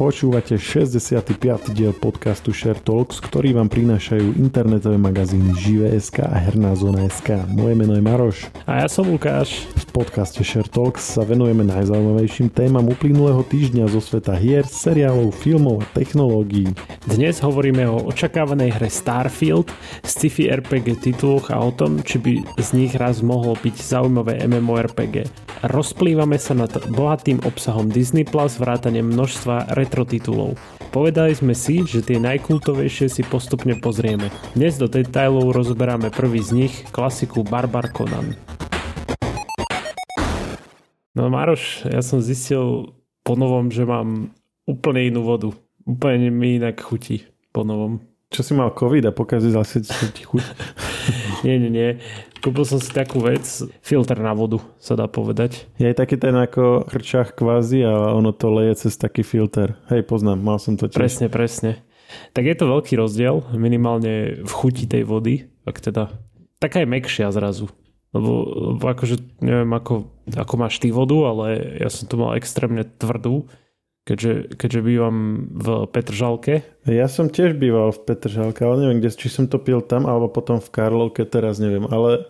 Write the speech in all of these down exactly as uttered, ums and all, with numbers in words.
Počúvate šesťdesiaty piaty diel podcastu Share Talks, ktorý vám prinášajú internetové magazíny Živé.sk a HernáZóna.sk. Moje meno je Maroš. A ja som Lukáš. V podcaste Share Talks sa venujeme najzaujímavejším témam uplynulého týždňa zo sveta hier, seriálov, filmov a technológií. Dnes hovoríme o očakávanej hre Starfield, sci-fi er pé gé tituloch a o tom, či by z nich raz mohlo byť zaujímavé MMORPG. Rozplývame sa nad bohatým obsahom Disney plus, vrátane množstva retro titulov. Povedali sme si, že tie najkultovejšie si postupne pozrieme. Dnes do detailov rozoberáme prvý z nich, klasiku Barbar Conan. No Maroš, ja som zistil po novom, že mám úplne inú vodu. Úplne mi inak chutí po novom. Čo si mal COVID a pokazil zase ti chuť? Nie, nie, nie. Kúpil som si takú vec, filter na vodu, sa dá povedať. Je taký ten ako hrčach kvázi a ono to leje cez taký filter. Hej, poznám, mal som to tiež. Presne, presne. Tak je to veľký rozdiel, minimálne v chuti tej vody, ak teda, taká je mäkšia zrazu. Lebo, lebo akože, neviem, ako, ako máš ty vodu, ale ja som tu mal extrémne tvrdú, keďže, keďže bývam v Petržalke. Ja som tiež býval v Petržalke, ale neviem, kde, či som to pil tam, alebo potom v Karlovke, teraz neviem. Ale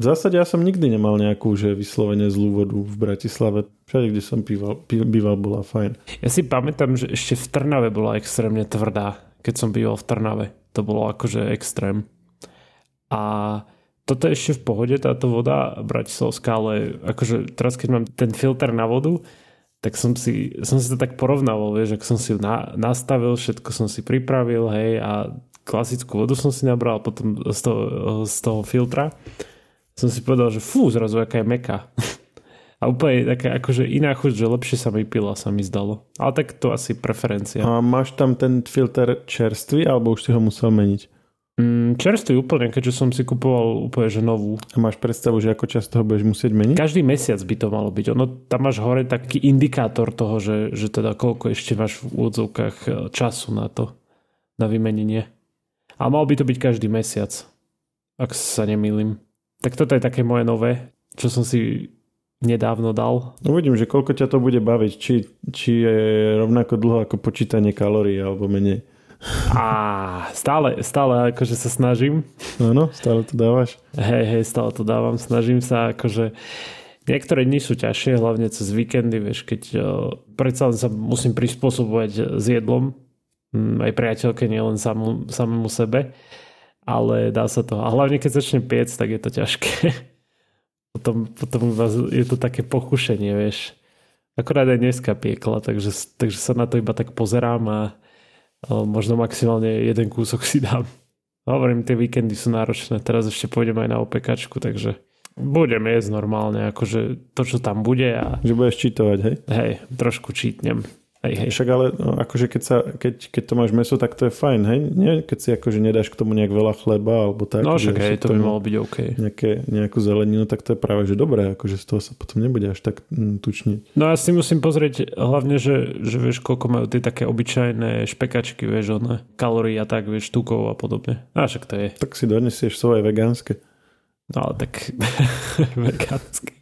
v zásade ja som nikdy nemal nejakú, že vyslovene zlú vodu v Bratislave. Všade, kde som býval, býval, bola fajn. Ja si pamätám, že ešte v Trnave bola extrémne tvrdá, keď som býval v Trnave. To bolo akože extrém. A toto je ešte v pohode, táto voda bratislavská, ale akože teraz, keď mám ten filter na vodu, tak som si, som si to tak porovnával, vieš, ak som si ju na, nastavil, všetko som si pripravil, hej, a klasickú vodu som si nabral potom z toho, z toho filtra. Som si povedal, že fú, zrazu aká je mäkká. A úplne taká akože iná chuť, že lepšie sa mi pila, sa mi zdalo. Ale tak to asi preferencia. A máš tam ten filter čerstvý, alebo už si ho musel meniť? Mm, čerstvý úplne, keďže som si kupoval úplne že novú. A máš predstavu, že ako často ho budeš musieť meniť? Každý mesiac by to malo byť. Ono, tam máš hore taký indikátor toho, že, že teda koľko ešte máš v úvodzovkách času na to, na vymenenie. A mal by to byť každý mesiac, ak sa nemýlim. Tak toto je také moje nové, čo som si nedávno dal. Uvidím, že koľko ťa to bude baviť. Či, či je rovnako dlho ako počítanie kalórií alebo menej. Á, stále, stále akože sa snažím. Áno, stále to dávaš. Hej, hej, stále to dávam. Snažím sa akože. Niektoré dni sú ťažšie, hlavne cez víkendy, vieš, keď uh, predsa len sa musím prispôsobovať s jedlom. Mm, aj priateľke, nielen samú, samému sebe. Ale dá sa to. A hlavne keď začne piec, tak je to ťažké. potom, potom je to také pokušenie, vieš. Akorát aj dneska piekla, takže, takže sa na to iba tak pozerám a možno maximálne jeden kúsok si dám. Hovorím, tie víkendy sú náročné. Teraz ešte pôjdem aj na opekačku, takže budem jesť normálne, akože to, čo tam bude. A že budeš čítovať, hej? Hej, trošku čítnem. Hej, hej. Však ale akože keď, sa, keď, keď to máš meso, tak to je fajn, hej? Nie, keď si akože nedáš k tomu nejak veľa chleba, alebo tak. No však hej, to by malo byť OK. Nejaké, nejakú zeleninu, tak to je práve, že dobré, akože z toho sa potom nebude až tak tučniť. No ja si musím pozrieť hlavne, že, že vieš, koľko majú tie také obyčajné špekačky, vieš, ono, kalórií a tak, vieš, tukov a podobne. A však to je. Tak si donesieš svoje vegánske. No ale tak vegánske.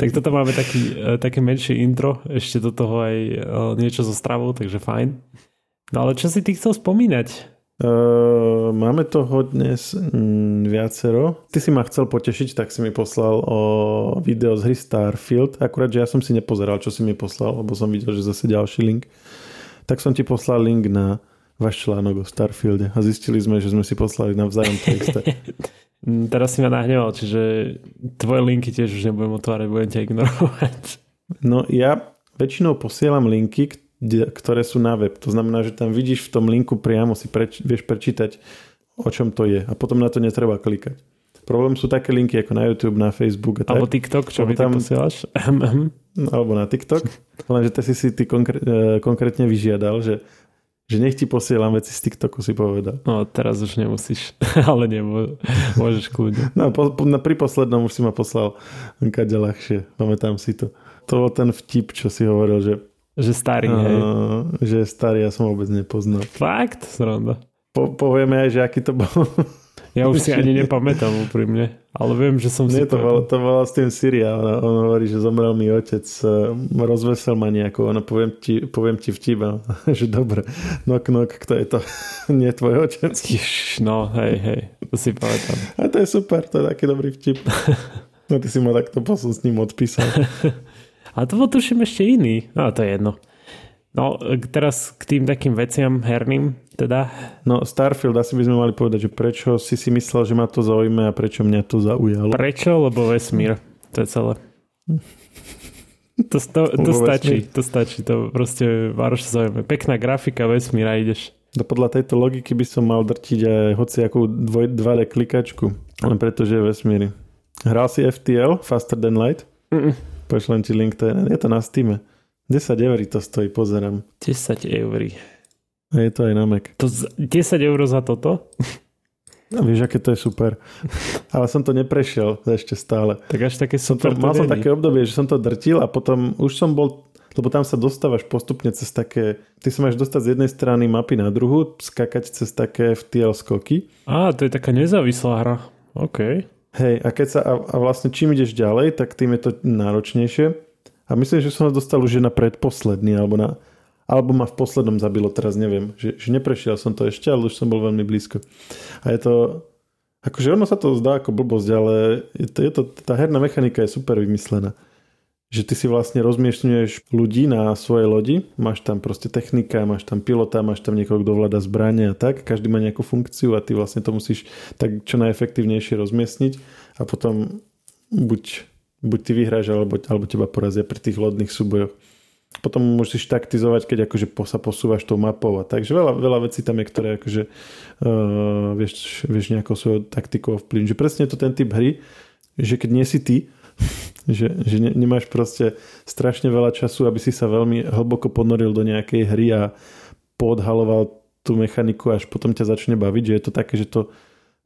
Tak toto máme taký, také menšie intro, ešte do toho aj niečo so stravou, takže fajn. No ale čo si ty chcel spomínať? Uh, máme toho dnes mm, viacero. Ty si ma chcel potešiť, tak si mi poslal o video z hry Starfield, akurát, že ja som si nepozeral, čo si mi poslal, lebo som videl, že zase ďalší link. Tak som ti poslal link na váš článok o Starfielde a zistili sme, že sme si poslali navzájom to isté. Teraz si ma nahneval, čiže tvoje linky tiež už nebudem otvárať, budem ťa ignorovať. No ja väčšinou posielam linky, ktoré sú na web. To znamená, že tam vidíš v tom linku priamo, si preč- vieš prečítať, o čom to je. A potom na to netreba klikať. Problém sú také linky ako na YouTube, na Facebook a tak. Alebo TikTok, čo mi tam posielaš. Alebo na TikTok. Lenže ty si si ty konkr- konkrétne vyžiadal, že že nech ti posielam veci z TikToku, si povedal. No, teraz už nemusíš. Ale nemôžeš, môžeš kľudne. No, po, po, na, pri poslednom už si ma poslal kade ľahšie. Pamätám si to. To bol ten vtip, čo si hovoril, že že starý, uh, hej. Že starý, ja som vôbec nepoznal. Fakt? Sranda. Po, povieme aj, že aký to bol. Ja už si ani nepamätám úprimne, ale viem, že som Nie, si... Nie, to bolo, to bolo s tým Syria. Ona, on hovorí, že zomrel mi otec. Rozvesel ma nejako. Ona poviem ti, poviem ti vtiba. Že dobre. Knock, knock, kto je to? Nie tvoj otec. No, hej, hej. To si pamätám. A to je super. To je taký dobrý vtip. No ty si ma takto poslom s ním odpísal. A to bol tuším ešte iný. No, to je jedno. No, teraz k tým takým veciam herným, teda. No, Starfield, asi by sme mali povedať, že prečo si si myslel, že ma to zaujíme a prečo mňa to zaujalo. Prečo? Lebo vesmír. To je celé. To, to, to stačí. To stačí. To proste Vároš zaujíme. Pekná grafika, vesmír a ideš. No, podľa tejto logiky by som mal drtiť aj hociakú dve dé klikačku. Len preto, že je vesmíry. Hral si F T L, Faster Than Light? Mm-mm. Pošlem ti link, to je, je to na Steam. desať eur to stojí, pozerám. desať eur. A je to aj na Mac. To z, desať eur za toto? No, vieš, aké to je super. Ale som to neprešiel ešte stále. Tak až také super som to, to Mal som také obdobie, že som to drtil a potom už som bol... Lebo tam sa dostávaš postupne cez také... Ty sa máš dostať z jednej strany mapy na druhu, skakať cez také F T L skoky. Á, to je taká nezávislá hra. OK. Hej, a keď sa... A, a vlastne čím ideš ďalej, tak tým je to náročnejšie. A myslím, že som sa dostal už na predposledný, alebo, na, alebo ma v poslednom zabilo, teraz neviem. Že, že neprešiel som to ešte, ale už som bol veľmi blízko. A je to... Akože ono sa to zdá ako blbosť, ale je to, je to, tá herná mechanika je super vymyslená. Že ty si vlastne rozmiešňuješ ľudí na svojej lodi. Máš tam proste technika, máš tam pilota, máš tam niekoho, kto vláda zbrane a tak. Každý má nejakú funkciu a ty vlastne to musíš tak čo najefektívnejšie rozmiestniť. A potom buď... Buď ty vyhráš, alebo, alebo teba porazia pri tých lodných súbojoch. Potom musíš taktizovať, keď akože sa posúvaš tou mapou. A takže veľa, veľa vecí tam je, ktoré akože, uh, vieš, vieš nejakou svojou taktikou vplyvniť. Že presne je to ten typ hry, že keď nie si ty, že, že ne, nemáš proste strašne veľa času, aby si sa veľmi hlboko ponoril do nejakej hry a podhaloval tú mechaniku, až potom ťa začne baviť. Že je to také, že to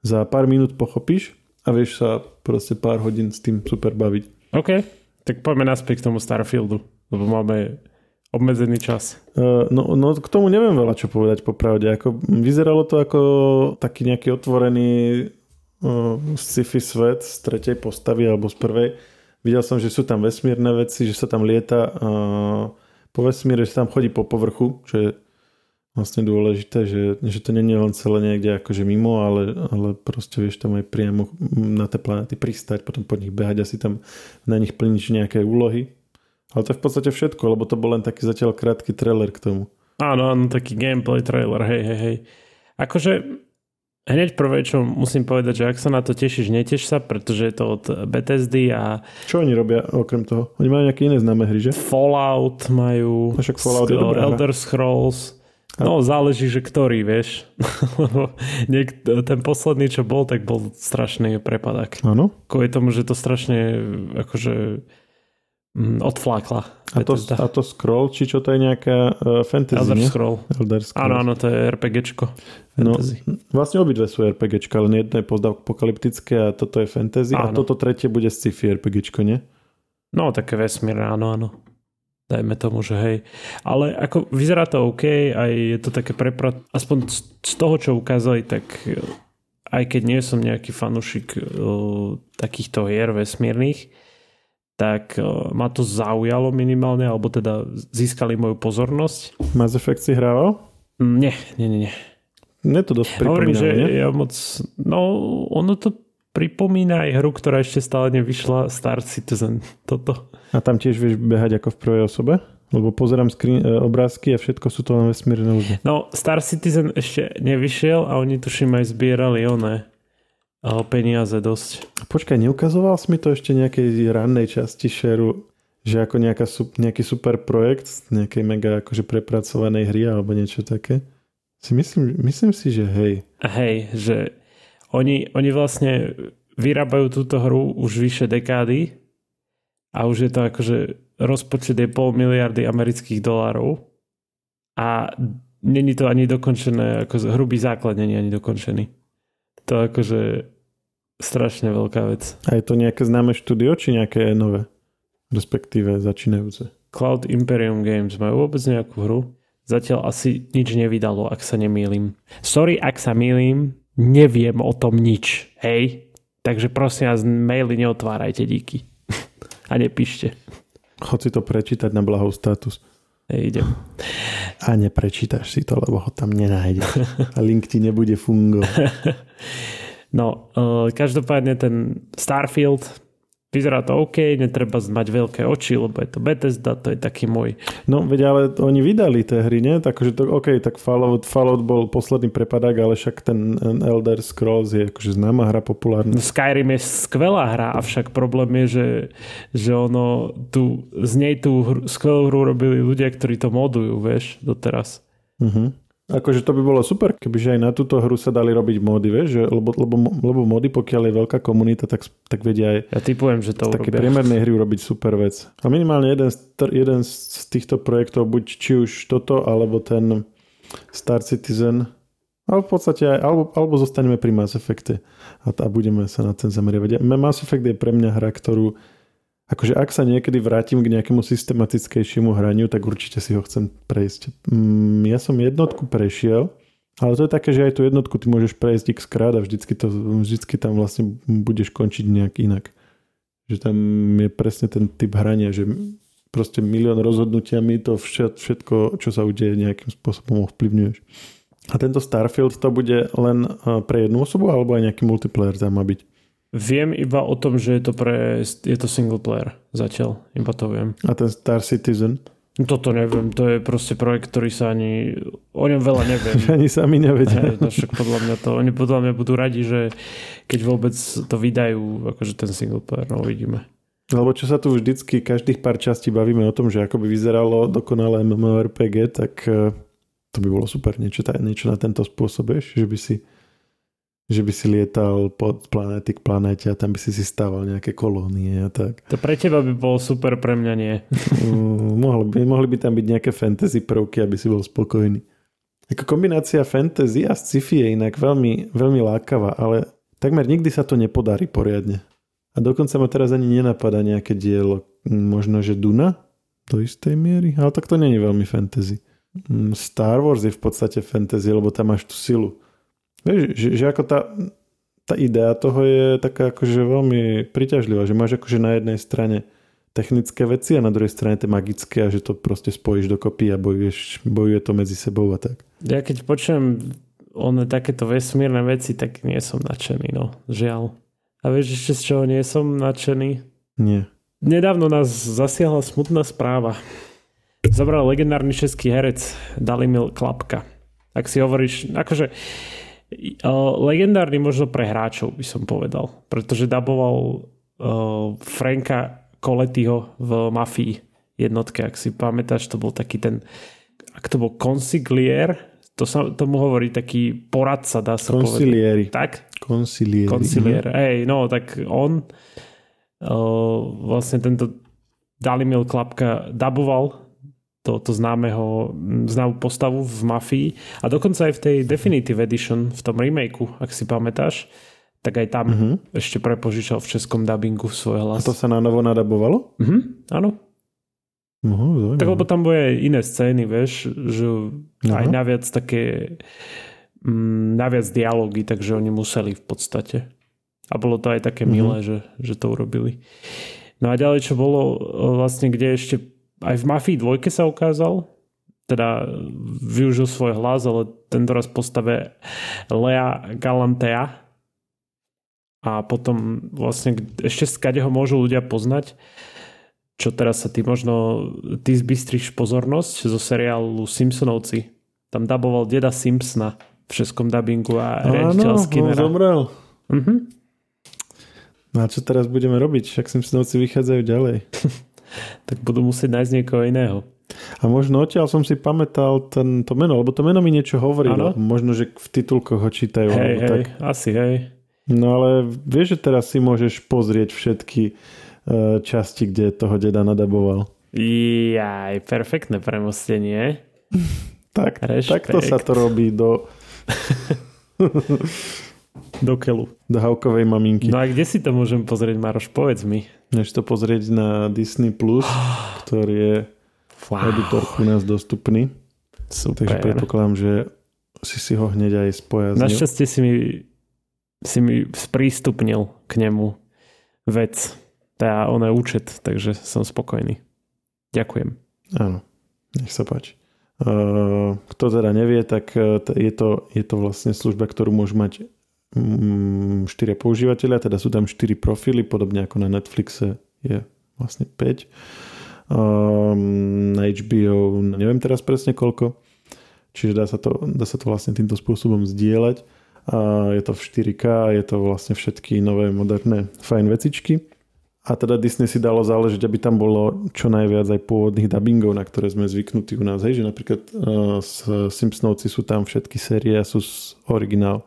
za pár minút pochopíš a vieš sa proste pár hodín s tým super baviť. OK, tak poďme naspäť k tomu Starfieldu, lebo máme obmedzený čas. Uh, no, no k tomu neviem veľa čo povedať popravde. Ako, vyzeralo to ako taký nejaký otvorený uh, sci-fi svet z tretej postavy alebo z prvej. Videl som, že sú tam vesmírne veci, že sa tam lieta uh, po vesmíre, že sa tam chodí po povrchu, čo je vlastne dôležité, že, že to nie je len celé niekde akože mimo, ale, ale proste vieš tam aj priamo na tie planety pristať, potom po nich behať, asi tam na nich plniť nejaké úlohy. Ale to je v podstate všetko, lebo to bol len taký zatiaľ krátky trailer k tomu. Áno, áno, taký gameplay trailer, hej, hej, hej. Akože hneď prvé, čo musím povedať, že ak sa na to tešíš, neteš sa, pretože je to od Bethesdy a... Čo oni robia okrem toho? Oni majú nejaké iné známe hry, že? Fallout majú, však Fallout je dobrá hra. Elder Scrolls... No, záleží, že ktorý, vieš. Lebo niek- ten posledný, čo bol, tak bol strašný prepadák. Áno. Kvôli tomu, že to strašne akože mm, odflákla. A to, a to Scroll, či čo to je nejaká uh, fantasy, Elder nie? Scroll. Elder Scroll. Áno, áno, to je RPGčko. Fantasy. No, vlastne obidve sú RPGčka, ale jedno je postapokalyptické a toto je fantasy. Áno. A toto tretie bude sci-fi RPGčko, nie? No, také vesmírne, áno, áno. Dajme tomu, že hej. Ale ako vyzerá to OK, aj je to také preprat... Aspoň z toho, čo ukázali, tak aj keď nie som nejaký fanúšik uh, takýchto hier vesmírnych, tak uh, ma to zaujalo minimálne, alebo teda získali moju pozornosť. Mass Effect si hrával? Nie, nie, nie. Mne to dosť pripomínalo, že nie? Ja moc... No, ono to pripomína aj hru, ktorá ešte stále nevyšla, Star Citizen, toto. A tam tiež vieš behať ako v prvej osobe? Lebo pozerám screen, e, obrázky a všetko sú to len vesmírne ľudia. No, Star Citizen ešte nevyšiel a oni tuším aj zbierali oné peniaze dosť. Počkaj, neukazoval si mi to ešte nejakej rannej časti Sharu, že ako nejaká, nejaký super projekt z nejakej mega akože prepracovanej hry alebo niečo také? Si myslím, myslím si, že hej. Hej, že Oni, oni vlastne vyrábajú túto hru už vyše dekády a už je to akože rozpočet je pol miliardy amerických dolárov a není to ani dokončené, ako hrubý základ není ani dokončený. To je akože strašne veľká vec. A je to nejaké známe štúdio, či nejaké nové? Respektíve začínajúce. Cloud Imperium Games majú vôbec nejakú hru? Zatiaľ asi nič nevydalo, ak sa nemýlim. Sorry, ak sa mýlim, neviem o tom nič, hej. Takže prosím vás, maily neotvárajte, díky. A nepíšte. Chod si to prečítať na Blahov status. Idem. A neprečítaš si to, lebo ho tam nenájdeš. A link ti nebude fungovať. No, uh, každopádne ten Starfield, vyzerá to OK, netreba mať veľké oči, lebo je to Bethesda, to je taký môj. No, veď, ale oni vydali tie hry, nie? Takže to OK, tak Fallout, Fallout bol posledný prepadák, ale však ten Elder Scrolls je akože známa hra, populárna. Skyrim je skvelá hra, avšak problém je, že, že ono tu, z nej tú hru, skvelú hru robili ľudia, ktorí to modujú, vieš, doteraz. Mhm. Uh-huh. Akože to by bolo super, kebyže aj na túto hru sa dali robiť mody, vieš, že, lebo, lebo, lebo mody, pokiaľ je veľká komunita, tak, tak vedia aj ja tipujem, že to z takej priemernej hry urobiť super vec. A minimálne jeden z, jeden z týchto projektov, buď či už toto, alebo ten Star Citizen, ale v podstate aj, alebo, alebo zostaneme pri Mass Effecte a, a budeme sa na ten zameriavať. Mass Effect je pre mňa hra, ktorú akože ak sa niekedy vrátim k nejakému systematickejšiemu hraniu, tak určite si ho chcem prejsť. Mm, ja som jednotku prešiel, ale to je také, že aj tú jednotku ty môžeš prejsť x krát a vždycky, to, vždycky tam vlastne budeš končiť nejak inak. Že tam je presne ten typ hrania, že proste milión rozhodnutiami to všetko, čo sa udeje, nejakým spôsobom ovplyvňuješ. A tento Starfield to bude len pre jednu osobu alebo aj nejaký multiplayer tam má byť? Viem iba o tom, že je to, pre, je to single player zatiaľ, iba to viem. A ten Star Citizen? Toto neviem, to je proste projekt, ktorý sa ani, o ňom veľa neviem. Ani sami nevedia. Aj, no však podľa mňa to, oni podľa mňa budú radi, že keď vôbec to vydajú, akože ten single player, no uvidíme. Lebo čo sa tu vždycky, každých pár častí bavíme o tom, že ako by vyzeralo dokonalé MMORPG, tak to by bolo super, niečo, niečo na tento spôsob, že by si že by si lietal pod planéty k planéte a tam by si si stával nejaké kolónie a tak. To pre teba by bolo super, pre mňa nie. uh, mohli, by, mohli by tam byť nejaké fantasy prvky, aby si bol spokojný. Ako kombinácia fantasy a sci-fi je inak veľmi, veľmi lákavá, ale takmer nikdy sa to nepodarí poriadne. A dokonca ma teraz ani nenapadá nejaké dielo. Možno, že Duna? Do istej miery? Ale tak to nie je veľmi fantasy. Star Wars je v podstate fantasy, lebo tam máš tú silu. Vieš, že, že ako tá, tá idea toho je taká akože veľmi priťažlivá, že máš akože na jednej strane technické veci a na druhej strane tie magické a že to proste spojíš dokopy a bojuješ, bojuje to medzi sebou a tak. Ja keď počujem one takéto vesmírne veci, tak nie som nadšený, no. Žiaľ. A vieš ešte z čoho nie som nadšený? Nie. Nedávno nás zasiahla smutná správa. Zomrel legendárny český herec Dalimil Klapka. Ak si hovoríš, akože legendárny možno pre hráčov by som povedal, pretože daboval uh, Franka Colettiho v Mafii jednotke, ak si pamätáš, to bol taký ten, ak to bol consigliere, to sa tomu hovorí taký poradca, dá sa Concilieri. povedať. Tak? Concilieri. Concilieri. Ej, no tak on uh, vlastne tento Dalimil Klapka daboval To, to známeho, známú postavu v Mafii a dokonca aj v tej Definitive Edition, v tom remakeu, ak si pamätáš, tak aj tam uh-huh. ešte prepožičal v českom dabingu svoj hlas. A to sa na novo nadabovalo? Uh-huh, áno. Uh-huh, tak lebo tam bude iné scény, vieš, že aj uh-huh. naviac také m, naviac dialógy, takže oni museli v podstate. A bolo to aj také uh-huh. milé, že, že to urobili. No a ďalej, čo bolo vlastne, kde ešte aj v Mafii dvojke sa ukázal, teda využil svoj hlas, ale tento raz postave Lea Galantea a potom vlastne ešte skade ho môžu ľudia poznať, čo teraz sa ty možno ty zbystriš pozornosť zo seriálu Simpsonovci. Tam daboval deda Simpsona v českom dabingu a riaditeľ Skinnera. Áno, zomrel. Mhm. No a čo teraz budeme robiť? Však Simpsonovci vychádzajú ďalej. Tak budú musieť nájsť niekoho iného. A možno odtiaľ som si pamätal ten, to meno, lebo to meno mi niečo hovorilo. Možno, že v titulkoch ho čítajú. Hej, hej, tak. asi, hej. No ale vieš, že teraz si môžeš pozrieť všetky uh, časti, kde toho deda nadaboval. Jaj, perfektné premostenie. tak, takto sa to robí do do keľu. Do haukovej maminky. No a kde si to môžem pozrieť, Maroš? Povedz mi. Môžeš to pozrieť na Disney plus, ktorý je wow. editorku nás dostupný. Super. Takže predpokladám, že si si ho hneď aj spoja. Našťastie si mi si mi sprístupnil k nemu vec, tá ona účet, takže som spokojný. Ďakujem. Áno, nech sa páči. Uh, kto teda nevie, tak je to, je to vlastne služba, ktorú môžu mať um, štyria používateľia, teda sú tam štyri profily, podobne ako na Netflixe je vlastne päť. Um, na há bé ó neviem teraz presne koľko, čiže dá sa to, dá sa to vlastne týmto spôsobom zdieľať. Uh, je to v štyri ká, je to vlastne všetky nové, moderné, fajn vecičky. A teda Disney si dalo záležiť, aby tam bolo čo najviac aj pôvodných dubbingov, na ktoré sme zvyknutí u nás. Hej, že napríklad uh, Simpsonovci sú tam všetky série a sú originál.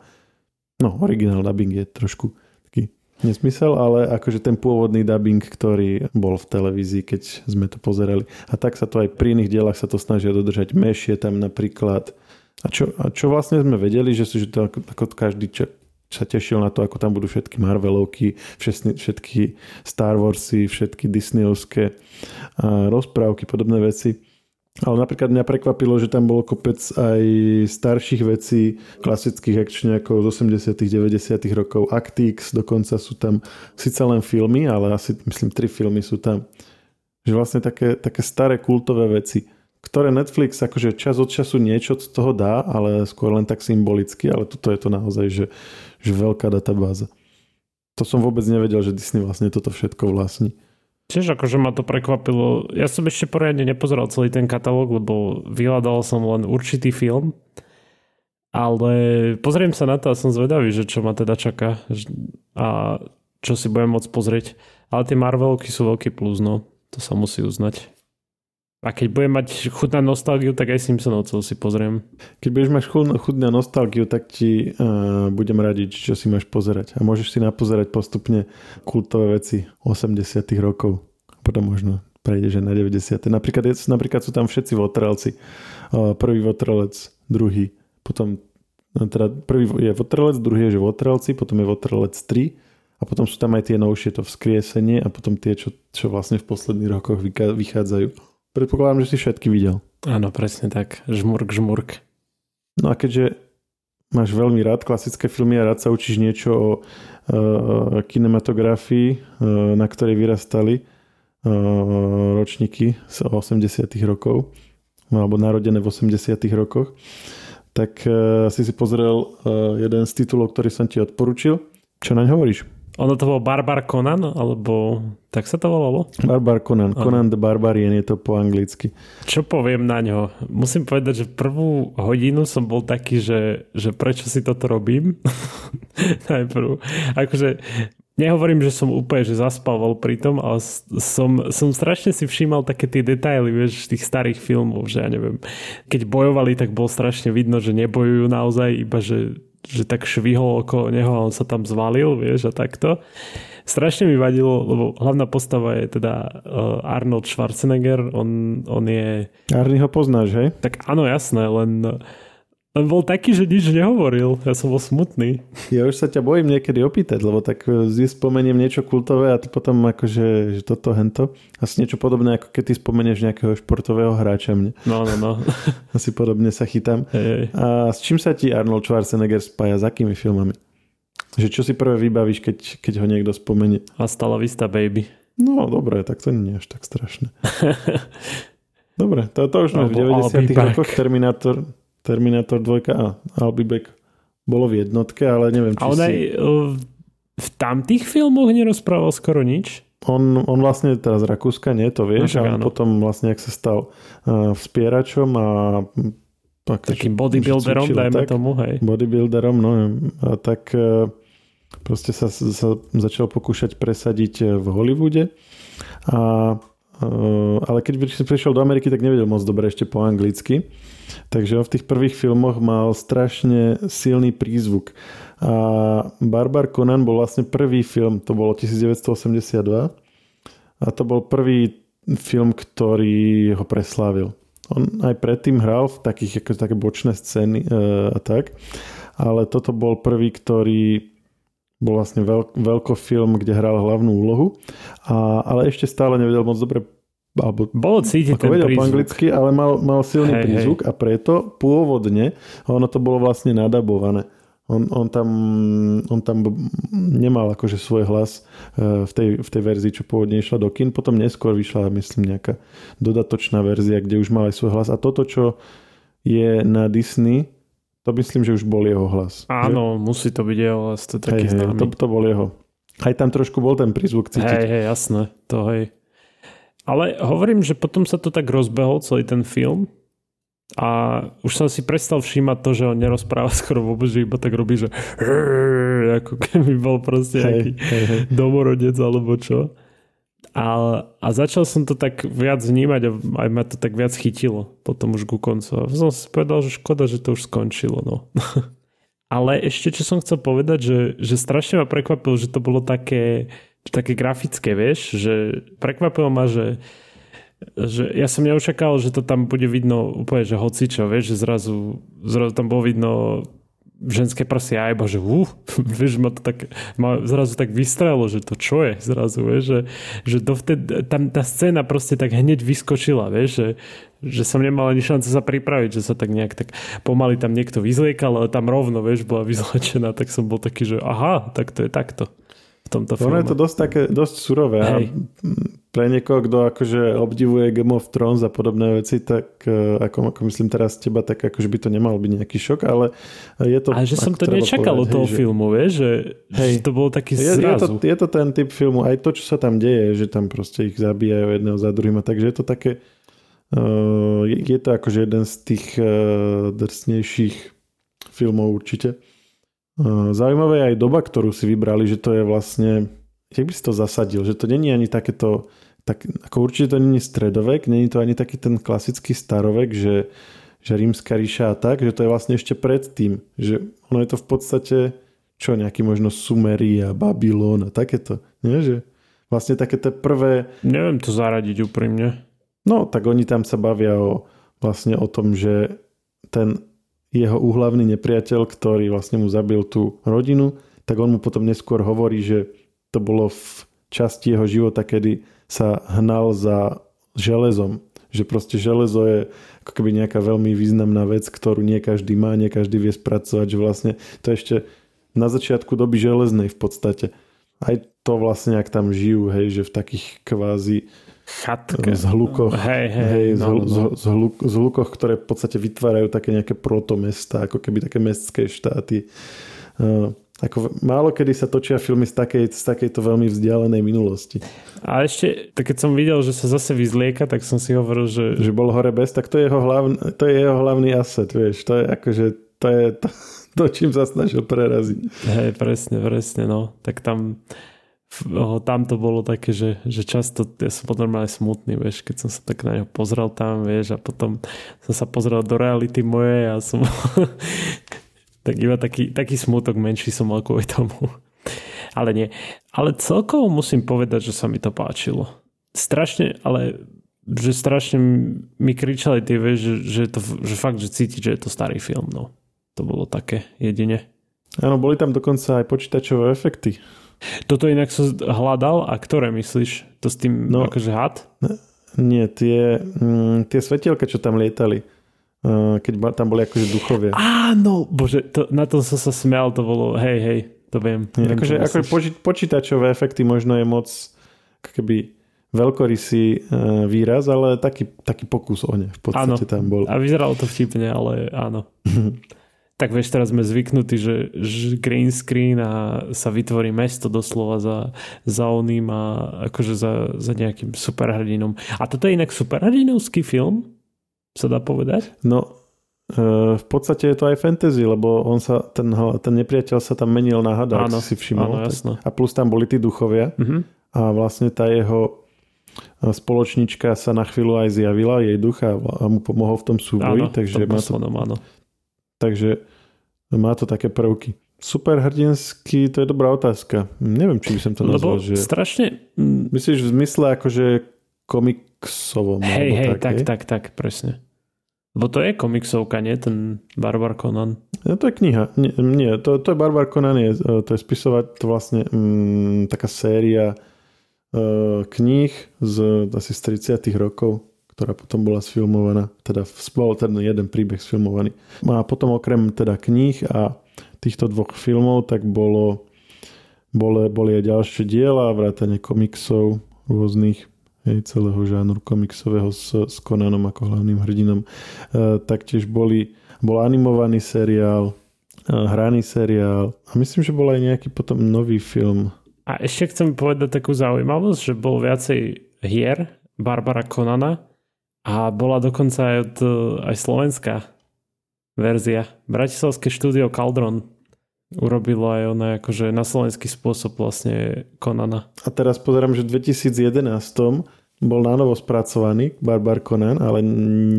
No, originál dubbing je trošku taký nesmysel, ale akože ten pôvodný dubbing, ktorý bol v televízii, keď sme to pozerali. A tak sa to aj pri iných dielach sa to snažia dodržať. Mesh je tam napríklad. A čo, a čo vlastne sme vedeli, že, že to ako, ako každý čak sa tešil na to, ako tam budú všetky Marvelovky, všetky Star Warsy, všetky Disneyovské rozprávky, podobné veci. Ale napríklad mňa prekvapilo, že tam bolo kopec aj starších vecí, klasických akčňákov z osemdesiatych, deväťdesiatych rokov, Actix, dokonca sú tam síce len filmy, ale asi myslím tri filmy sú tam. Že vlastne také, také staré kultové veci, ktoré Netflix akože čas od času niečo z toho dá, ale skôr len tak symbolicky, ale toto je to naozaj, že, že veľká databáza. To som vôbec nevedel, že Disney vlastne toto všetko vlastní. Tiež akože ma to prekvapilo. Ja som ešte poriadne nepozeral celý ten katalóg, lebo vyhľadal som len určitý film, ale pozriem sa na to a som zvedavý, že čo ma teda čaká a čo si budem môcť pozrieť. Ale tie Marvelovky sú veľký plus, no. To sa musí uznať. A keď budem mať chuť na nostalgiu, tak aj Simpsonovcov si pozriem. Keď budeš mať chuť na nostalgiu, tak ti uh, budem radiť, čo si máš pozerať. A môžeš si napozerať postupne kultové veci osemdesiatych rokov. Potom možno prejdeš aj na deväťdesiate. Napríklad, napríklad sú tam všetci votrelci. Uh, prvý votrelec, druhý. Potom, teda prvý je votrelec, druhý je že votrelci, potom je votrelec tri. A potom sú tam aj tie novšie, to vzkriesenie a potom tie, čo, čo vlastne v posledných rokoch vychádzajú. Predpokladám, že si všetky videl. Áno, presne tak. Žmurk, žmurk. No a keďže máš veľmi rád klasické filmy a rád sa učíš niečo o uh, kinematografii, uh, na ktorej vyrastali uh, ročníky z osemdesiatych rokov, alebo narodené v osemdesiatych rokoch, tak uh, si si pozrel uh, jeden z titulov, ktorý som ti odporučil. Čo naň hovoríš? Ono to bol Barbar Conan, alebo tak sa to volalo? Barbar Conan. Ano. Conan the Barbarian je to po anglicky. Čo poviem na ňo? Musím povedať, že prvú hodinu som bol taký, že, že prečo si toto robím? Najprv. Akože nehovorím, že som úplne že zaspával pri tom, ale som, som strašne si všímal také tie detaily, vieš, tých starých filmov, že ja neviem. Keď bojovali, tak bolo strašne vidno, že nebojujú naozaj, iba že že tak švihol okolo neho a on sa tam zvalil, vieš, a takto. Strašne mi vadilo, lebo hlavná postava je teda Arnold Schwarzenegger, on, on je... Arnie ho poznáš, hej? Tak áno, jasné, len, len bol taký, že nič nehovoril. Ja som bol smutný. Ja už sa ťa bojím niekedy opýtať, lebo tak si spomeniem niečo kultové a ty potom akože, že toto, hento. Asi niečo podobné, ako keď ty spomenieš nejakého športového hráča mne. No, no, no. Asi podobne sa chytám. Hej. A s čím sa ti Arnold Schwarzenegger spája? S akými filmami? Že čo si prvé vybavíš, keď, keď ho niekto spomenie? Hasta la vista, baby. No, dobre, tak to nie je až tak strašné. Dobre, to, to už sme v deväťdesiatych rokoch. Terminator, Terminator dva a I'll be back bolo v jednotke, ale neviem, či a on si... Aj, v tamtých filmoch nerozprával skoro nič? On, on vlastne teraz z Rakúska, nie, to vieš, no, a áno. Potom vlastne, ak sa stal uh, vspieračom a tak, takým bodybuilderom, cvičil, dajme tak, tomu, hej. Bodybuilderom, no a tak uh, proste sa, sa začal pokúšať presadiť v Hollywoode a uh, ale keď prišiel do Ameriky, tak nevedel moc dobre ešte po anglicky, takže on v tých prvých filmoch mal strašne silný prízvuk. A Barbar Conan bol vlastne prvý film, to bolo devätnásť osemdesiatdva a to bol prvý film, ktorý ho preslávil. On aj predtým hral v takých ako také bočné scény e, a tak, ale toto bol prvý, ktorý bol vlastne veľk, veľký film, kde hral hlavnú úlohu, a, ale ešte stále nevedel moc dobre, alebo bolo cítiť ten prízvuk po anglicky, ale mal, mal silný hej, prízvuk hej. A preto pôvodne ono to bolo vlastne nadabované. On, on, tam, on tam nemal akože svoj hlas v tej, v tej verzii, čo pôvodne išla do kín. Potom neskôr vyšla, myslím, nejaká dodatočná verzia, kde už mal aj svoj hlas. A toto, čo je na Disney, to myslím, že už bol jeho hlas. Áno, že? Musí to byť jeho hlas. To, taký hej, hej, to, to bol jeho. Aj tam trošku bol ten prízvuk cítiť. Hej, hej, jasné. To hej. Ale hovorím, že potom sa to tak rozbehol celý ten film. A už som si prestal všímať to, že on nerozpráva skoro vôbec, že iba tak robí, že ako keby bol proste nejaký domorodec alebo čo. A, a začal som to tak viac vnímať a aj ma to tak viac chytilo potom už ku koncu. A som si povedal, že škoda, že to už skončilo. No. Ale ešte čo som chcel povedať, že, že strašne ma prekvapilo, že to bolo také, také grafické, vieš, že prekvapilo ma, že že ja som neočakal, že to tam bude vidno úplne, že hocičo, vieš, že zrazu, zrazu tam bolo vidno ženské prsia, aj iba, že uh, vieš, ma to tak, ma zrazu tak vystrelo, že to čo je zrazu, vieš, že, že dovtedy, tam tá scéna proste tak hneď vyskočila, vieš, že, že som nemal ani šancu sa pripraviť, že sa tak nejak tak pomaly tam niekto vyzliekal, ale tam rovno, vieš, bola vyzlečená, tak som bol taký, že aha, tak to je takto. Tomto ono je to dosť, také, dosť surové. A pre niekoho, kto akože obdivuje Game of Thrones a podobné veci, tak ako, ako myslím teraz teba, tak akože by to nemal byť nejaký šok, ale je to... A že som to nečakal od toho hej, filmu, vieš, že, že to bolo taký je, zrazu. Je to, je to ten typ filmu, aj to, čo sa tam deje, že tam proste ich zabíjajú jedného za druhým, a takže je to také... Uh, je, je to akože jeden z tých uh, drsnejších filmov určite. Zaujímavá je aj doba, ktorú si vybrali, že to je vlastne, jak by si to zasadil, že to není ani takéto, tak, ako určite to není stredovek, není to ani taký ten klasický starovek, že, že rímska ríša a tak, že to je vlastne ešte predtým, že ono je to v podstate, čo nejaký možno Sumeria, Babylon a takéto, nie? Že vlastne také tie prvé... Neviem to zaradiť úprimne. No, tak oni tam sa bavia o, vlastne o tom, že ten jeho úhlavný nepriateľ, ktorý vlastne mu zabil tú rodinu, tak on mu potom neskôr hovorí, že to bolo v časti jeho života, kedy sa hnal za železom. Že proste železo je ako keby nejaká veľmi významná vec, ktorú nie každý má, nie každý vie spracovať, že vlastne to ešte na začiatku doby železnej v podstate. Aj to vlastne, ak tam žijú, hej, že v takých kvázi chatke. Z hlukoch, hej, hej, hej, no, z, no. Z, hluk, z hlukoch, ktoré v podstate vytvárajú také nejaké protomestá, ako keby také mestské štáty. Uh, ako málo kedy sa točia filmy z, takej, z takejto veľmi vzdialenej minulosti. A ešte, tak keď som videl, že sa zase vyzlieka, tak som si hovoril, že... Že bol hore bez, tak to je jeho hlavný, to je jeho hlavný asset, vieš. To je akože, to je to, to čím sa snažil preraziť. Hej, presne, presne, no. Tak tam... tam to bolo také, že, že často ja som potom aj smutný, vieš, keď som sa tak na neho pozrel tam, vieš, a potom som sa pozrel do reality mojej a som tak iba taký, taký smutok menší som mal kvôli tomu. Ale nie. Ale celkovo musím povedať, že sa mi to páčilo. Strašne, ale že strašne mi kričali tie, vieš, že, že, to, že fakt, že cítiť, že je to starý film, no. To bolo také jedine. Áno, boli tam dokonca aj počítačové efekty. Toto inak som hľadal, a ktoré myslíš? To s tým no, akože had? Nie, tie, m, tie svetielka, čo tam lietali, keď tam boli akože duchovia. Áno, bože, to, na tom som sa smial, to bolo, hej, hej, to viem. Nie, viem akože ako poči, počítačové efekty možno je moc keby veľkorysý výraz, ale taký, taký pokus o ne v podstate áno, tam bol. A vyzeralo to vtipne, ale áno. Tak vieš, teraz sme zvyknutí, že, že green screen a sa vytvorí mesto doslova za, za oným a akože za, za nejakým superhrdinom. A toto je inak superhrdinovský film? Sa dá povedať? No, e, v podstate je to aj fantasy, lebo on sa, ten, ten nepriateľ sa tam menil na hada, áno, ak si všimol. Áno, jasno. A plus tam boli tí duchovia uh-huh. a vlastne tá jeho spoločnička sa na chvíľu aj zjavila, jej duch a, a mu pomohol v tom súboji. Áno, takže v tom poslednom, áno. Takže má to také prvky. Superhrdinský, to je dobrá otázka. Neviem, či by som to nazval. Lebo že... strašne... Myslíš v zmysle akože komiksovom? Hej, hej, tak, tak, hej? tak, tak, presne. Lebo to je komiksovka, nie? Ten Barbar Conan. No to je kniha. Nie, nie to, to je Barbar Conan, je, to je spisovať to vlastne mm, taká séria uh, kníh z asi z tridsiatych rokov. Ktorá potom bola sfilmovaná, teda bol ten jeden príbeh sfilmovaný. A potom okrem teda kníh a týchto dvoch filmov, tak bolo, bolo, boli aj ďalšie diela, vrátane komiksov rôznych, hej, celého žánru komiksového s, s Conanom ako hlavným hrdinom. E, taktiež boli, bol animovaný seriál, hraný seriál a myslím, že bol aj nejaký potom nový film. A ešte chcem povedať takú zaujímavosť, že bol viacej hier Barbara Conana a bola dokonca aj od aj slovenská verzia. Bratislavské štúdio Codron urobilo aj ona akože na slovenský spôsob vlastne Conana. A teraz pozerám, že v dvetisíc jedenásť bol nánovo spracovaný Barbar Conan, ale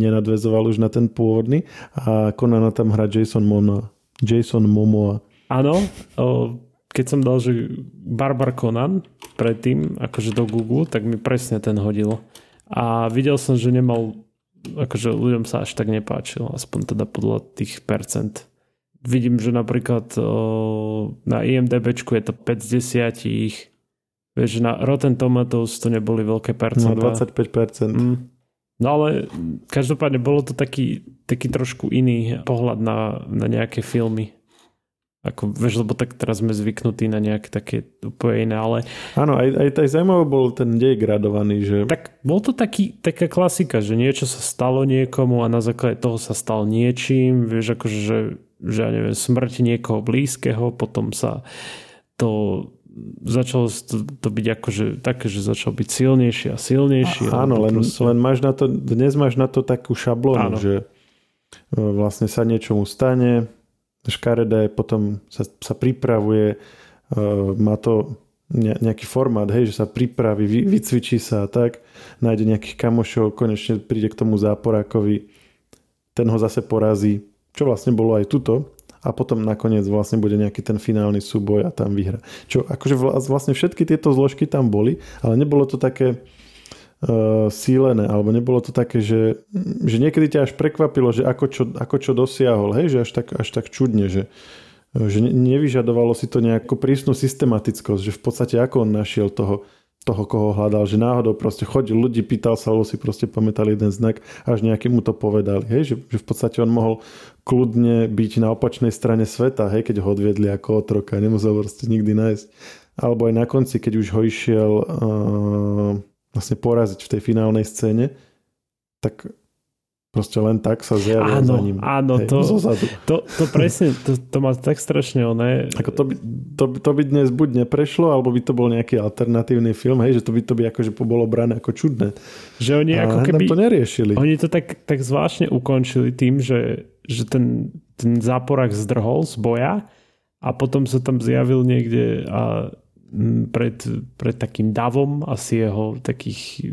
nenadväzoval už na ten pôvodný a Conana tam hrá Jason Momoa. Jason Momoa. Áno, keď som dal, že Barbar Conan predtým, akože do Google, tak mi presne ten hodilo. A videl som, že nemal, akože ľuďom sa až tak nepáčil, aspoň teda podľa tých percent. Vidím, že napríklad o, na IMDbčku je to päť z desať, vieš, na Rotten Tomatoes to neboli veľké percentá. No dvadsaťpäť percent. Mm. No ale každopádne bolo to taký, taký trošku iný pohľad na, na nejaké filmy. Ako, vieš, lebo tak teraz sme zvyknutí na nejaké také úplne iné, ale... Áno, aj, aj, aj zaujímavé bol ten dej gradovaný, že... Tak bol to taký, taká klasika, že niečo sa stalo niekomu a na základe toho sa stal niečím, vieš, akože, že, že ja neviem, smrť niekoho blízkeho, potom sa to... začalo to, to byť akože také, že začal byť silnejší a silnejší. A, áno, len, to... len máš na to, dnes máš na to takú šablónu, áno, že vlastne sa niečomu stane, škaredé, potom sa, sa pripravuje, má to nejaký formát, hej, že sa pripraví, vy, vycvičí sa a tak, nájde nejakých kamošov, konečne príde k tomu záporákovi, ten ho zase porazí, čo vlastne bolo aj tuto. A potom nakoniec vlastne bude nejaký ten finálny súboj a tam vyhra. Čo akože vlastne všetky tieto zložky tam boli, ale nebolo to také uh, sílené, alebo nebolo to také, že, že niekedy ťa až prekvapilo, že ako čo, ako čo dosiahol, hej, že až tak, až tak čudne, že, že nevyžadovalo si to nejakú prísnu systematickosť, že v podstate ako on našiel toho, toho koho hľadal, že náhodou proste chodil ľudí, pýtal sa, alebo si proste pamätal jeden znak, až nejakým mu to povedali, hej, že, že v podstate on mohol kľudne byť na opačnej strane sveta, hej, keď ho odviedli ako otroka, nemusel proste nikdy nájsť. Alebo aj na konci, keď už ho išiel uh, vlastne poraziť v tej finálnej scéne, tak proste len tak sa zjavil za ním. Áno, hej, to, to, to presne, to, to má tak strašne oné. Ako to by, to, to by dnes buď neprešlo, alebo by to bol nejaký alternatívny film, hej, že to by to by akože bolo brané ako čudné. Že oni a ako keby to neriešili. Oni to tak, tak zvláštne ukončili tým, že že ten, ten záporák zdrhol z boja a potom sa tam zjavil niekde a pred, pred takým davom asi jeho takých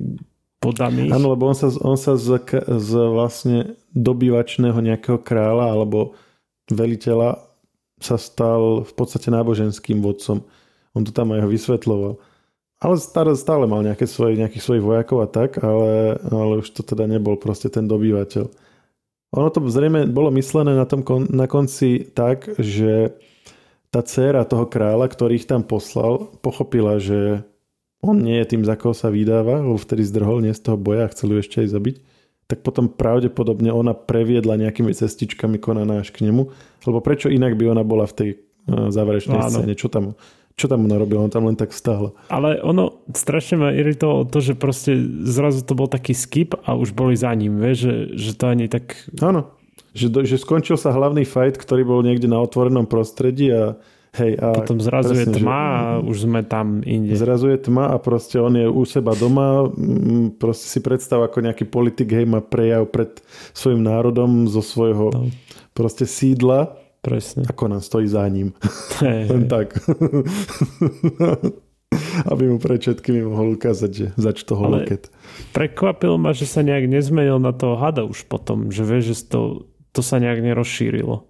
podaných. Áno, lebo on sa, on sa z, z vlastne dobývačného nejakého kráľa alebo veliteľa sa stal v podstate náboženským vodcom. On to tam aj ho vysvetľoval. Ale stále, stále mal nejaké svoje, nejakých svojich vojakov a tak, ale, ale už to teda nebol proste ten dobývateľ. Ono to zrejme bolo myslené na, tom kon- na konci tak, že tá dcéra toho kráľa, ktorý ich tam poslal, pochopila, že on nie je tým, za koho sa vydáva, lebo vtedy zdrhol nie z toho boja a chcel ju ešte aj zabiť, tak potom pravdepodobne ona previedla nejakými cestičkami Conana až k nemu, lebo prečo inak by ona bola v tej uh, záverečnej no, scéne, čo tam, čo tam ona robila, on tam len tak stála. Ale ono strašne ma iritovalo to, že proste zrazu to bol taký skip a už boli za ním, vieš, že, že to ani tak... Áno, že, že skončil sa hlavný fight, ktorý bol niekde na otvorenom prostredí a hej, a potom zrazu presne, je tma že, a už sme tam inde. Zrazu je tma a proste on je u seba doma, proste si predstav ako nejaký politik, hej, má prejav pred svojim národom zo svojho no. proste sídla. Presne. A Conan stojí za ním. Hey, len hey. Tak. Aby mu pred všetkými mohol ukázať, že zač toho loket. Prekvapil ma, že sa nejak nezmenil na toho hada už potom. Že vieš, že to, to sa nejak nerozšírilo.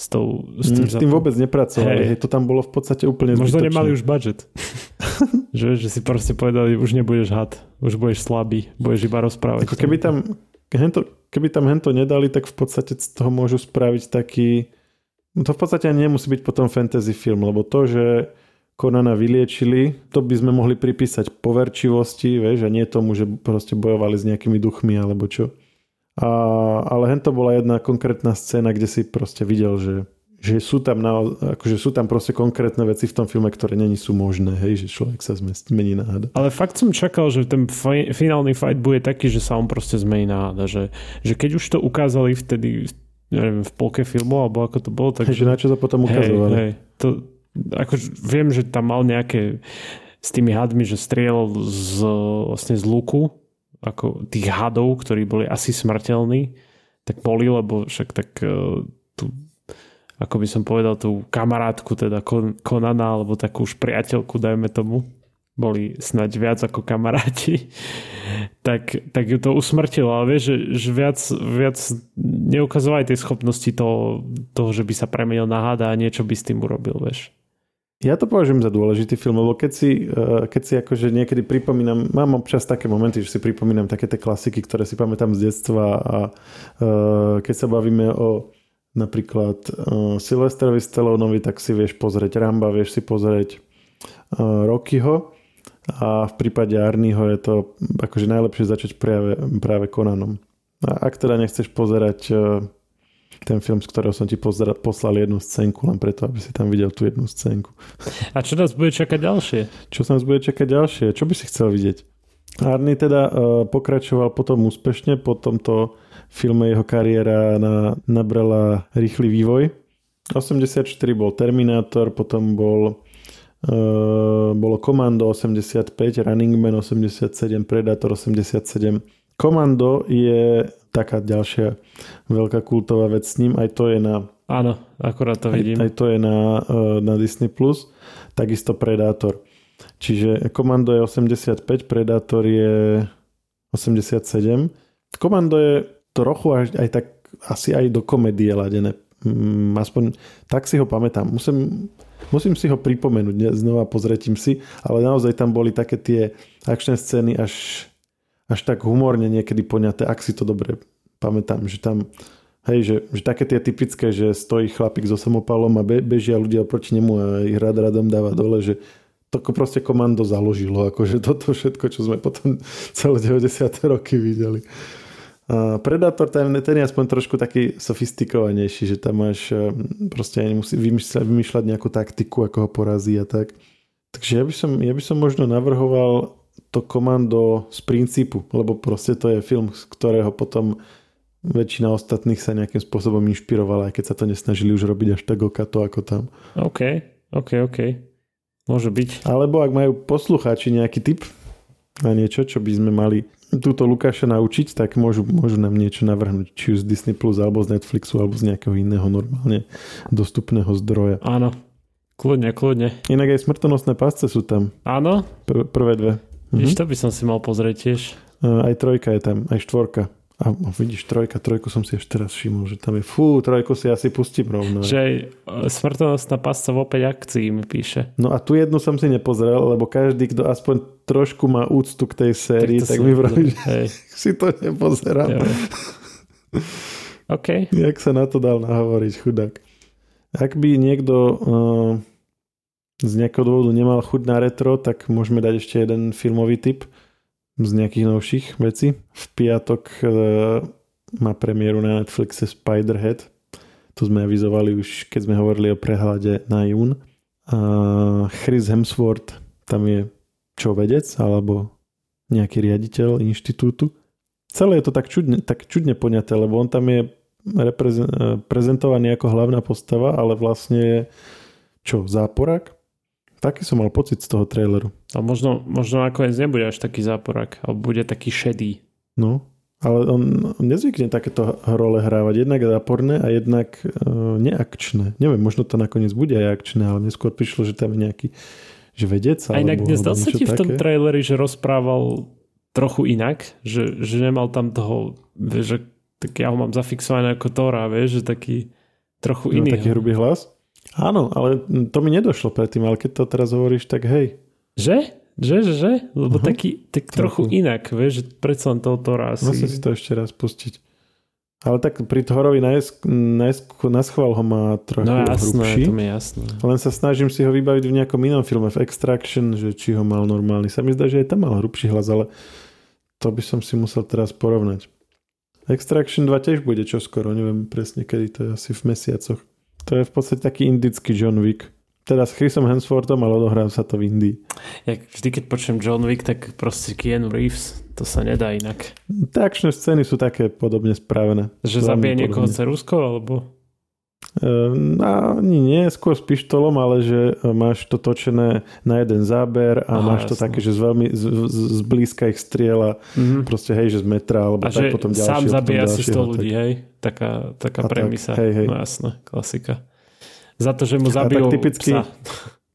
S, tou, s tým, mm, s tým vôbec nepracovali. Hey. Hej, to tam bolo v podstate úplne zbytočné. Možno nemali už budget. že, že si proste povedali, už nebudeš had. Už budeš slabý. Budeš iba rozprávať. Ako keby tam hento, keby tam hento nedali, tak v podstate z toho môžu spraviť taký... No to v podstate nemusí byť potom fantasy film, lebo to, že Conana vyliečili, to by sme mohli pripísať poverčivosti, vieš, a nie tomu, že proste bojovali s nejakými duchmi alebo čo. A, ale hento bola jedna konkrétna scéna, kde si proste videl, že, že sú tam, na, akože sú tam proste konkrétne veci v tom filme, ktoré není sú možné, hej, že človek sa zmení náhada. Ale fakt som čakal, že ten fi- finálny fight bude taký, že sa on proste zmení náhada, že, že keď už to ukázali vtedy, neviem, v polke filmu, alebo ako to bolo, tak... Že na čo to potom ukazovali. Hej, hej, to, akože viem, že tam mal nejaké s tými hadmi, že strieľal z, vlastne z luku, ako tých hadov, ktorí boli asi smrteľní, tak boli, lebo však tak tu, ako by som povedal, tú kamarátku teda Konana, alebo takú už priateľku, dajme tomu, boli snáď viac ako kamaráti, tak, tak ju to usmrtilo, ale vieš, že, že viac, viac neukazovali tej schopnosti toho, toho, že by sa premenil na hada a niečo by s tým urobil, vieš. Ja to považujem za dôležitý film, lebo keď si, keď si akože niekedy pripomínam, mám občas také momenty, že si pripomínam také tie klasiky, ktoré si pamätám z detstva a keď sa bavíme o napríklad Sylvesterovi Stalloneovi, tak si vieš pozrieť Ramba, vieš si pozrieť Rockyho a v prípade Arnieho je to akože najlepšie začať práve, práve Conanom. A ak teda nechceš pozerať ten film, z ktorého som ti poslal jednu scénku, len preto, aby si tam videl tú jednu scénku. A čo nás bude čakať ďalšie? Čo nás bude čakať ďalšie? Čo by si chcel vidieť? Arnie teda pokračoval potom úspešne, po tomto filme jeho kariéra na, nabrala rýchly vývoj. osemdesiatštyri bol Terminator, potom bol uh, bolo Commando osemdesiatpäť, Running Man osemdesiatsedem, Predator osemdesiatsedem. Commando je taká ďalšia veľká kultová vec s ním. Aj to je na... Áno, akorát to vidím. Aj, aj to je na, na Disney+. Takisto Predator. Čiže Commando je osemdesiatpäť, Predator je osemdesiatsedem. Commando je trochu až, aj tak asi aj do komédie ladené. Aspoň tak si ho pamätám. Musím, musím si ho pripomenúť. Ne? Znova pozretím si. Ale naozaj tam boli také tie akčné scény až... až tak humorne niekedy poňaté, ak si to dobre pamätám, že tam hej, že, že také tie typické, že stojí chlapík so samopalom a be, bežia ľudia proti nemu a ich rad radom dáva dole, že to proste Commando založilo, akože toto všetko, čo sme potom celé deväťdesiate roky videli. A Predator, ten, ten je aspoň trošku taký sofistikovanejší, že tam máš proste musí vymýšľať, vymýšľať nejakú taktiku, ako ho porazí a tak. Takže ja by som, ja by som možno navrhoval to Commando z princípu, lebo proste to je film, z ktorého potom väčšina ostatných sa nejakým spôsobom inšpirovala, aj keď sa to nesnažili už robiť až tak okato ako tam. OK, OK, OK. Môže byť. Alebo ak majú poslucháči nejaký tip na niečo, čo by sme mali túto Lukáša naučiť, tak môžu, môžu nám niečo navrhnúť, či už z Disney+, alebo z Netflixu, alebo z nejakého iného normálne dostupného zdroja. Áno. Kľudne, kľudne. Inak aj smrtonosné pásce sú tam. Áno. Pr- prvé dve. Vieš, mm-hmm. To by som si mal pozrieť tiež. Aj trojka je tam, aj štvorka. A vidíš, trojka, trojku som si až teraz všimol, že tam je, fú, trojku si asi pustím rovno. Že aj smrtonosná pasca v opäť akcii mi píše. No a tu jednu som si nepozrel, lebo každý, kto aspoň trošku má úctu k tej sérii, tak, tak mi vraví, že si to nepozeral. OK. Jak sa na to dal nahovoriť, chudák. Ak by niekto... Uh, z nejakého dôvodu nemal chuť na retro, tak môžeme dať ešte jeden filmový tip z nejakých novších vecí. V piatok e, má premiéru na Netflixe Spiderhead. To sme avizovali už, keď sme hovorili o prehľade na jún. A Chris Hemsworth tam je čo vedec, alebo nejaký riaditeľ inštitútu. Celé je to tak čudne, tak čudne poňaté, lebo on tam je reprezen- prezentovaný ako hlavná postava, ale vlastne je čo, záporák? Taký som mal pocit z toho traileru. A možno, možno nakoniec nebude až taký záporák, alebo bude taký šedý. No, ale on nezvykne takéto role hrávať. Jednak záporné a jednak e, neakčné. Neviem, možno to nakoniec bude aj akčné, ale neskôr prišlo, že tam je nejaký že vedec. A inak nezdal sa ti v tom traileri, že rozprával trochu inak, že, že nemal tam toho, vieš, že tak ja ho mám zafixované ako Tóra, vieš, že taký trochu no, iný. Taký hrubý hlas? Áno, ale to mi nedošlo predtým, ale keď to teraz hovoríš, tak hej. Že? Že, že, že? Lebo uh-huh. taký, tak trochu uh-huh. inak, vieš, že predsa len toho Tóra asi... Musím si to ešte raz pustiť. Ale tak pri Thorovi najsk- najsk- naschvál ho má trochu no, jasné, hrubší. No jasné, to mi je jasné. Len sa snažím si ho vybaviť v nejakom inom filme, v Extraction, že či ho mal normálny. Sa mi zdá, že aj tam mal hrubší hlas, ale to by som si musel teraz porovnať. Extraction dva tiež bude čoskoro, neviem presne kedy, to je asi v mesiacoch. To je v podstate taký indický John Wick. Teda s Chrisom Hemsworthom, ale odohrá sa to v Indii. Ja vždy, keď počujem John Wick, tak proste Keanu Reeves, to sa nedá inak. Tie akčné scény sú také podobne spravené. Že zabije niekoho ceruzkou, alebo? No, nie, nie, skôr s pištolom, ale že máš to točené na jeden záber a Aha, máš to jasný. Také, že z veľmi z, z, z blízka ich strieľa, mm-hmm. proste hej, že z metra, alebo a tak potom ďalšie. A že sám zabije asi sto ľudí, hej? Taká, taká premisa. Tak, hej, hej. No jasné, klasika. Za to, že mu zabijú typicky, psa.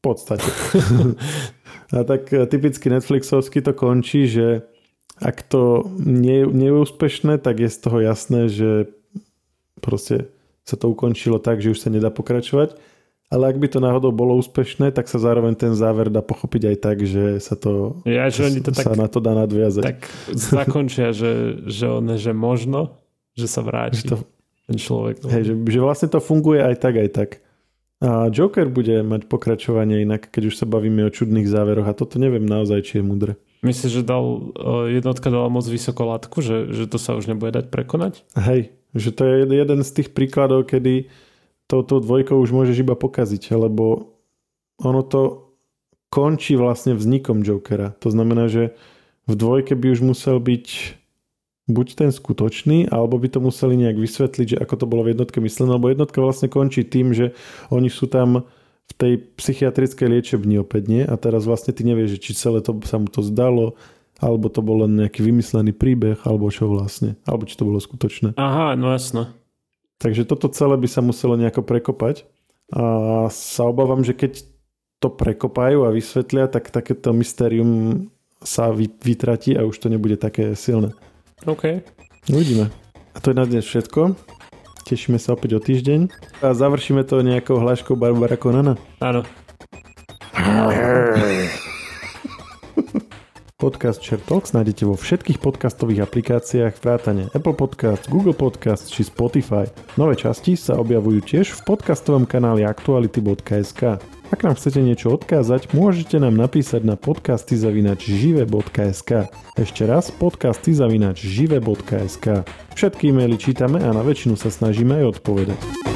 V podstate. A tak typicky Netflixovsky to končí, že ak to nie, nie je úspešné, tak je z toho jasné, že proste sa to ukončilo tak, že už sa nedá pokračovať. Ale ak by to náhodou bolo úspešné, tak sa zároveň ten záver dá pochopiť aj tak, že sa to, ja, že to sa tak, na to dá nadviazať. Tak zakončia, že, že, on, že možno, že sa vráti že to, ten človek. Hej, že, že vlastne to funguje aj tak, aj tak. A Joker bude mať pokračovanie inak, keď už sa bavíme o čudných záveroch. A toto neviem naozaj, či je múdre. Myslíš, že dal, jednotka dala moc vysoko látku, že, že to sa už nebude dať prekonať? Hej. Že to je jeden z tých príkladov, kedy touto dvojkou už môžeš iba pokaziť, lebo ono to končí vlastne vznikom Jokera. To znamená, že v dvojke by už musel byť buď ten skutočný, alebo by to museli nejak vysvetliť, že ako to bolo v jednotke myslené, lebo jednotka vlastne končí tým, že oni sú tam v tej psychiatrickej liečebni opäť, nie? A teraz vlastne ty nevieš, či celé to, sa mu to zdalo, alebo to bol len nejaký vymyslený príbeh, alebo čo vlastne. Alebo či to bolo skutočné. Aha, no jasno. Takže toto celé by sa muselo nejako prekopať. A sa obávam, že keď to prekopajú a vysvetlia, tak takéto mystérium sa vytratí a už to nebude také silné. OK. Uvidíme. A to je na dnes všetko. Tešíme sa opäť o týždeň. A završíme to nejakou hláškou Barbara Conana. Áno. Podcast Share Talks nájdete vo všetkých podcastových aplikáciách vrátane Apple Podcasts, Google Podcasts či Spotify. Nové časti sa objavujú tiež v podcastovom kanáli aktuality bodka es ká. Ak nám chcete niečo odkázať, môžete nám napísať na podcasty zavináč živé bodka es ká. Ešte raz podcasty zavináč živé bodka es ká. Všetky e-maily čítame a na väčšinu sa snažíme aj odpovedať.